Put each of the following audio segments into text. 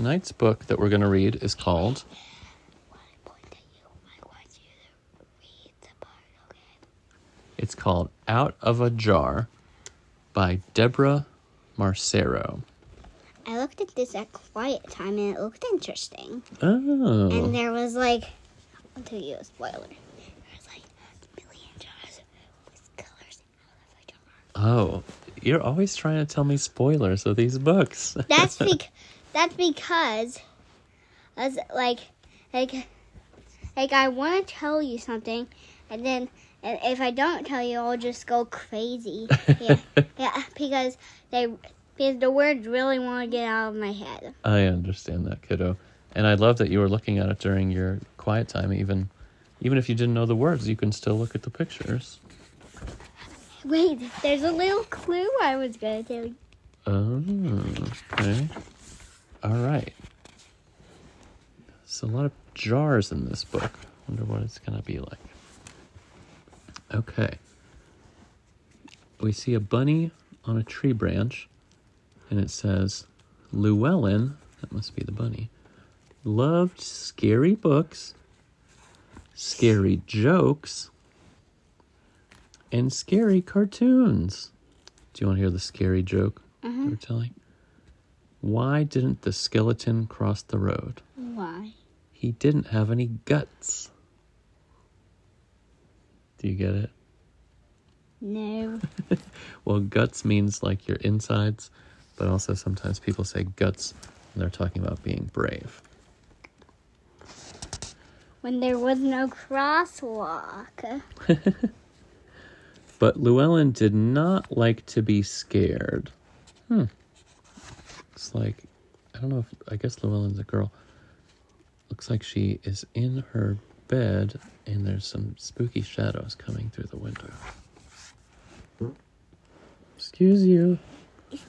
Tonight's book that we're going to read is called... It's called Out of a Jar by Deborah Marcero. I looked at this at quiet time and it looked interesting. Oh. And there was like, I'll tell you a spoiler. There was like a million jars with colors out of a jar. Oh, you're always trying to tell me spoilers of these books. That's because I want to tell you something, and then if I don't tell you, I'll just go crazy. Because the words really want to get out of my head. I understand that, kiddo. And I love that you were looking at it during your quiet time. Even if you didn't know the words, you can still look at the pictures. Wait, there's a little clue I was going to tell you. Oh, okay. All right. There's a lot of jars in this book. I wonder what it's going to be like. Okay. We see a bunny on a tree branch, and it says, Llewellyn, that must be the bunny, loved scary books, scary jokes, and scary cartoons. Do you want to hear the scary joke we're telling? Why didn't the skeleton cross the road? Why? He didn't have any guts. Do you get it? No. Well, guts means like your insides, but also sometimes people say guts when they're talking about being brave. When there was no crosswalk. But Llewellyn did not like to be scared. It's like, I don't know if, I guess Llewellyn's a girl. Looks like she is in her bed, and there's some spooky shadows coming through the window. Excuse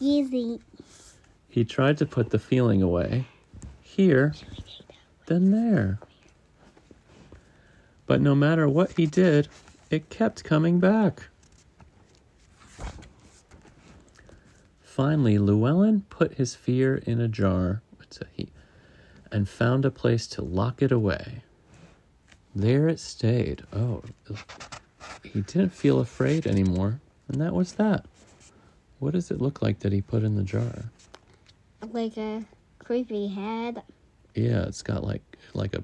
me. He tried to put the feeling away. Here, then there. But no matter what he did, it kept coming back. Finally, Llewellyn put his fear in a jar, and found a place to lock it away. There it stayed. Oh, he didn't feel afraid anymore. And that was that. What does it look like that he put in the jar? Like a creepy head. Yeah, it's got like a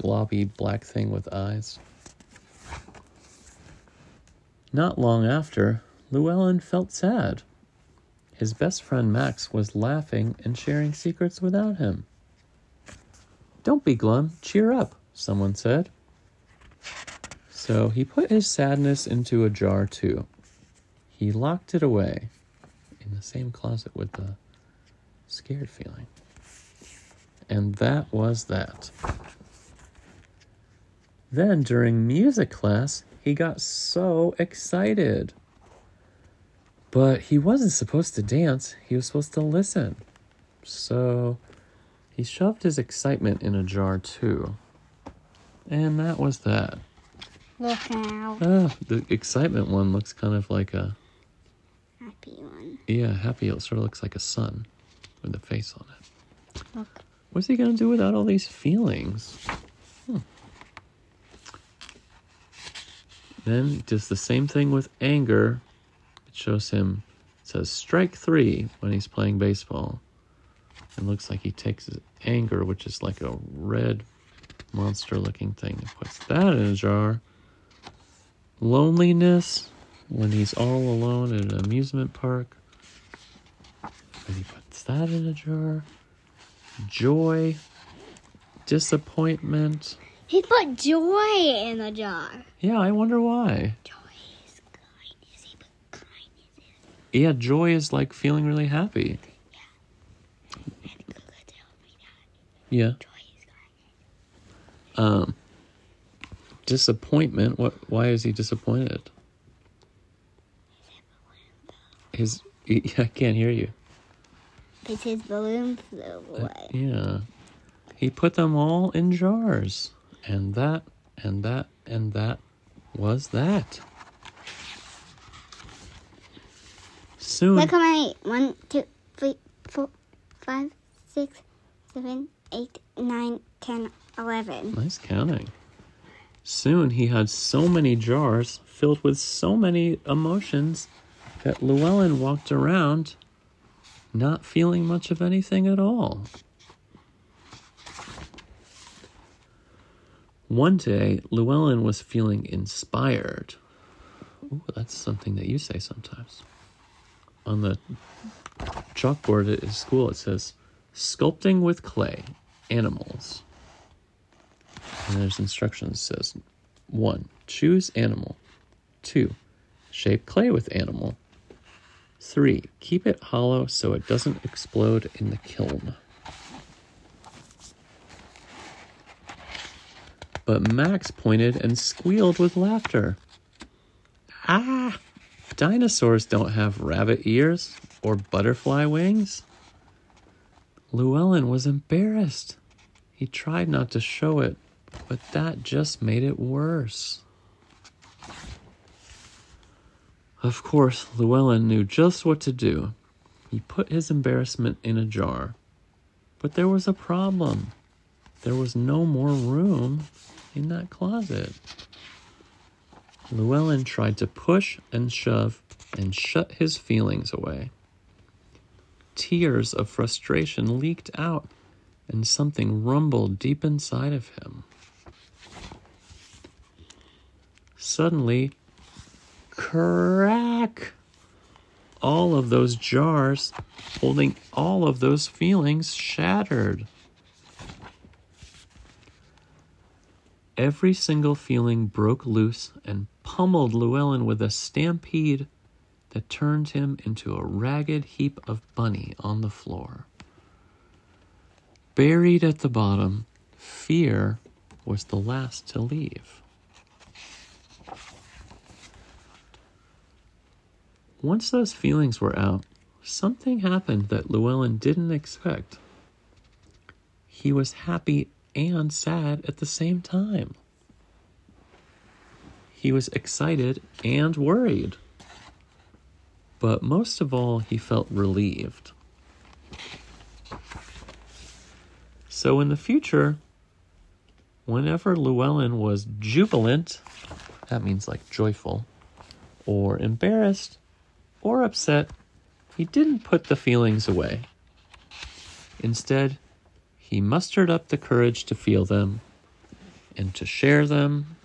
globby black thing with eyes. Not long after, Llewellyn felt sad. His best friend Max was laughing and sharing secrets without him. Don't be glum, cheer up, someone said. So he put his sadness into a jar, too. He locked it away in the same closet with the scared feeling. And that was that. Then, during music class, he got so excited. But he wasn't supposed to dance. He was supposed to listen. So he shoved his excitement in a jar, too. And that was that. Look out. Oh, the excitement one looks kind of like a... happy one. Yeah, happy. It sort of looks like a sun with a face on it. Look. What's he going to do without all these feelings? Then he does the same thing with anger. It shows him, it says strike 3 when he's playing baseball. It looks like he takes his anger, which is like a red monster-looking thing, and puts that in a jar. Loneliness, when he's all alone at an amusement park, and he puts that in a jar. Joy, disappointment. He put joy in a jar. Yeah, I wonder why. Joy is kindness. He put kindness in. Yeah, joy is like feeling really happy. Yeah. And Google told me that. Yeah. Joy is kindness. Disappointment. What? Why is he disappointed? His balloon flew away. I can't hear you. It's his balloon flew away. Yeah. He put them all in jars. And that, and that, and that was that. Soon. Look how many. 1, 2, 3, 4, 5, 6, 7, 8, 9, 10, 11. Nice counting. Soon he had so many jars filled with so many emotions that Llewellyn walked around not feeling much of anything at all. One day, Llewellyn was feeling inspired. Ooh, that's something that you say sometimes. On the chalkboard at his school, it says, sculpting with clay, animals. And there's instructions that says, 1, choose animal. 2, shape clay with animal. 3, keep it hollow so it doesn't explode in the kiln. But Max pointed and squealed with laughter. Ah! Dinosaurs don't have rabbit ears or butterfly wings. Llewellyn was embarrassed. He tried not to show it, but that just made it worse. Of course, Llewellyn knew just what to do. He put his embarrassment in a jar. But there was a problem. There was no more room in that closet. Llewellyn tried to push and shove and shut his feelings away. Tears of frustration leaked out, and something rumbled deep inside of him. Suddenly, crack! All of those jars holding all of those feelings shattered. Every single feeling broke loose and pummeled Llewellyn with a stampede that turned him into a ragged heap of bunny on the floor. Buried at the bottom, fear was the last to leave. Once those feelings were out, something happened that Llewellyn didn't expect. He was happy and sad at the same time. He was excited and worried. But most of all, he felt relieved. So in the future, whenever Llewellyn was jubilant, that means like joyful, or embarrassed, or upset, he didn't put the feelings away. Instead, he mustered up the courage to feel them and to share them.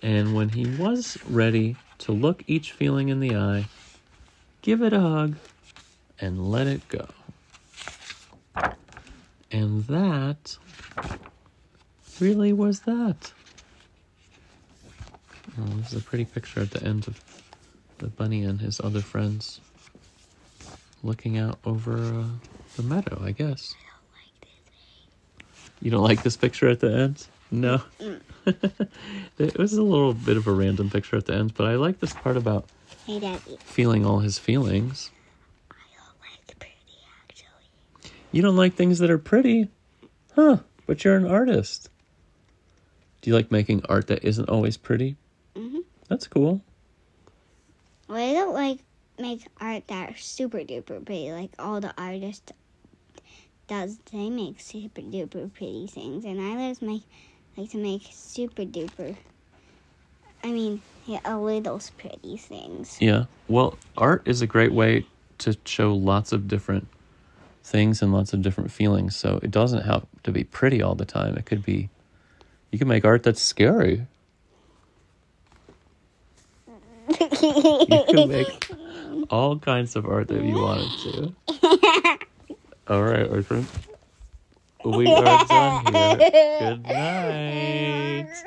And when he was ready to look each feeling in the eye, give it a hug, and let it go. And that really was that. Oh, this is a pretty picture at the end of the bunny and his other friends looking out over the meadow, I guess. I don't like this. You don't like this picture at the end? No. It was a little bit of a random picture at the end, but I like this part about feeling all his feelings. I don't like pretty, actually. You don't like things that are pretty? Huh, but you're an artist. Do you like making art that isn't always pretty? Mm-hmm. That's cool. Well, I don't like make art that's super duper pretty, like all the artists does. They make super duper pretty things, and I like to make super duper. A little pretty things. Yeah. Well, art is a great way to show lots of different things and lots of different feelings. So it doesn't have to be pretty all the time. It could be. You can make art that's scary. You can make all kinds of art that you wanted to. All right, Orphan. We are done here. Good night.